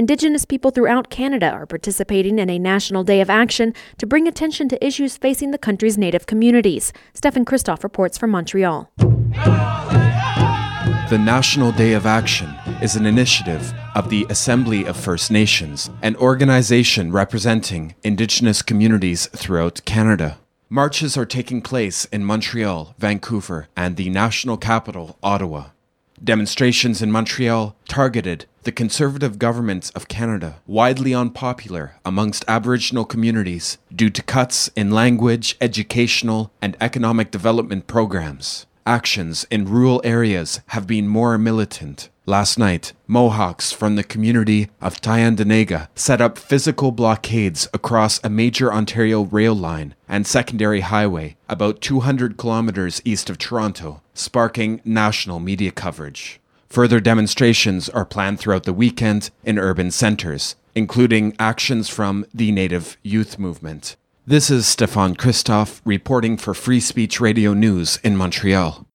Indigenous people throughout Canada are participating in a national day of action to bring attention to issues facing the country's Native communities. Stefan Christoph reports from Montreal. The National Day of Action is an initiative of the Assembly of First Nations, an organization representing Indigenous communities throughout Canada. Marches are taking place in Montreal, Vancouver, and the national capital, Ottawa. Demonstrations in Montreal targeted the Conservative government of Canada, widely unpopular amongst Aboriginal communities due to cuts in language, educational, and economic development programs. Actions in rural areas have been more militant. Last night, Mohawks from the community of Tayandanega set up physical blockades across a major Ontario rail line and secondary highway about 200 kilometers east of Toronto, sparking national media coverage. Further demonstrations are planned throughout the weekend in urban centers, including actions from the Native Youth Movement. This is Stefan Christoph reporting for Free Speech Radio News in Montreal.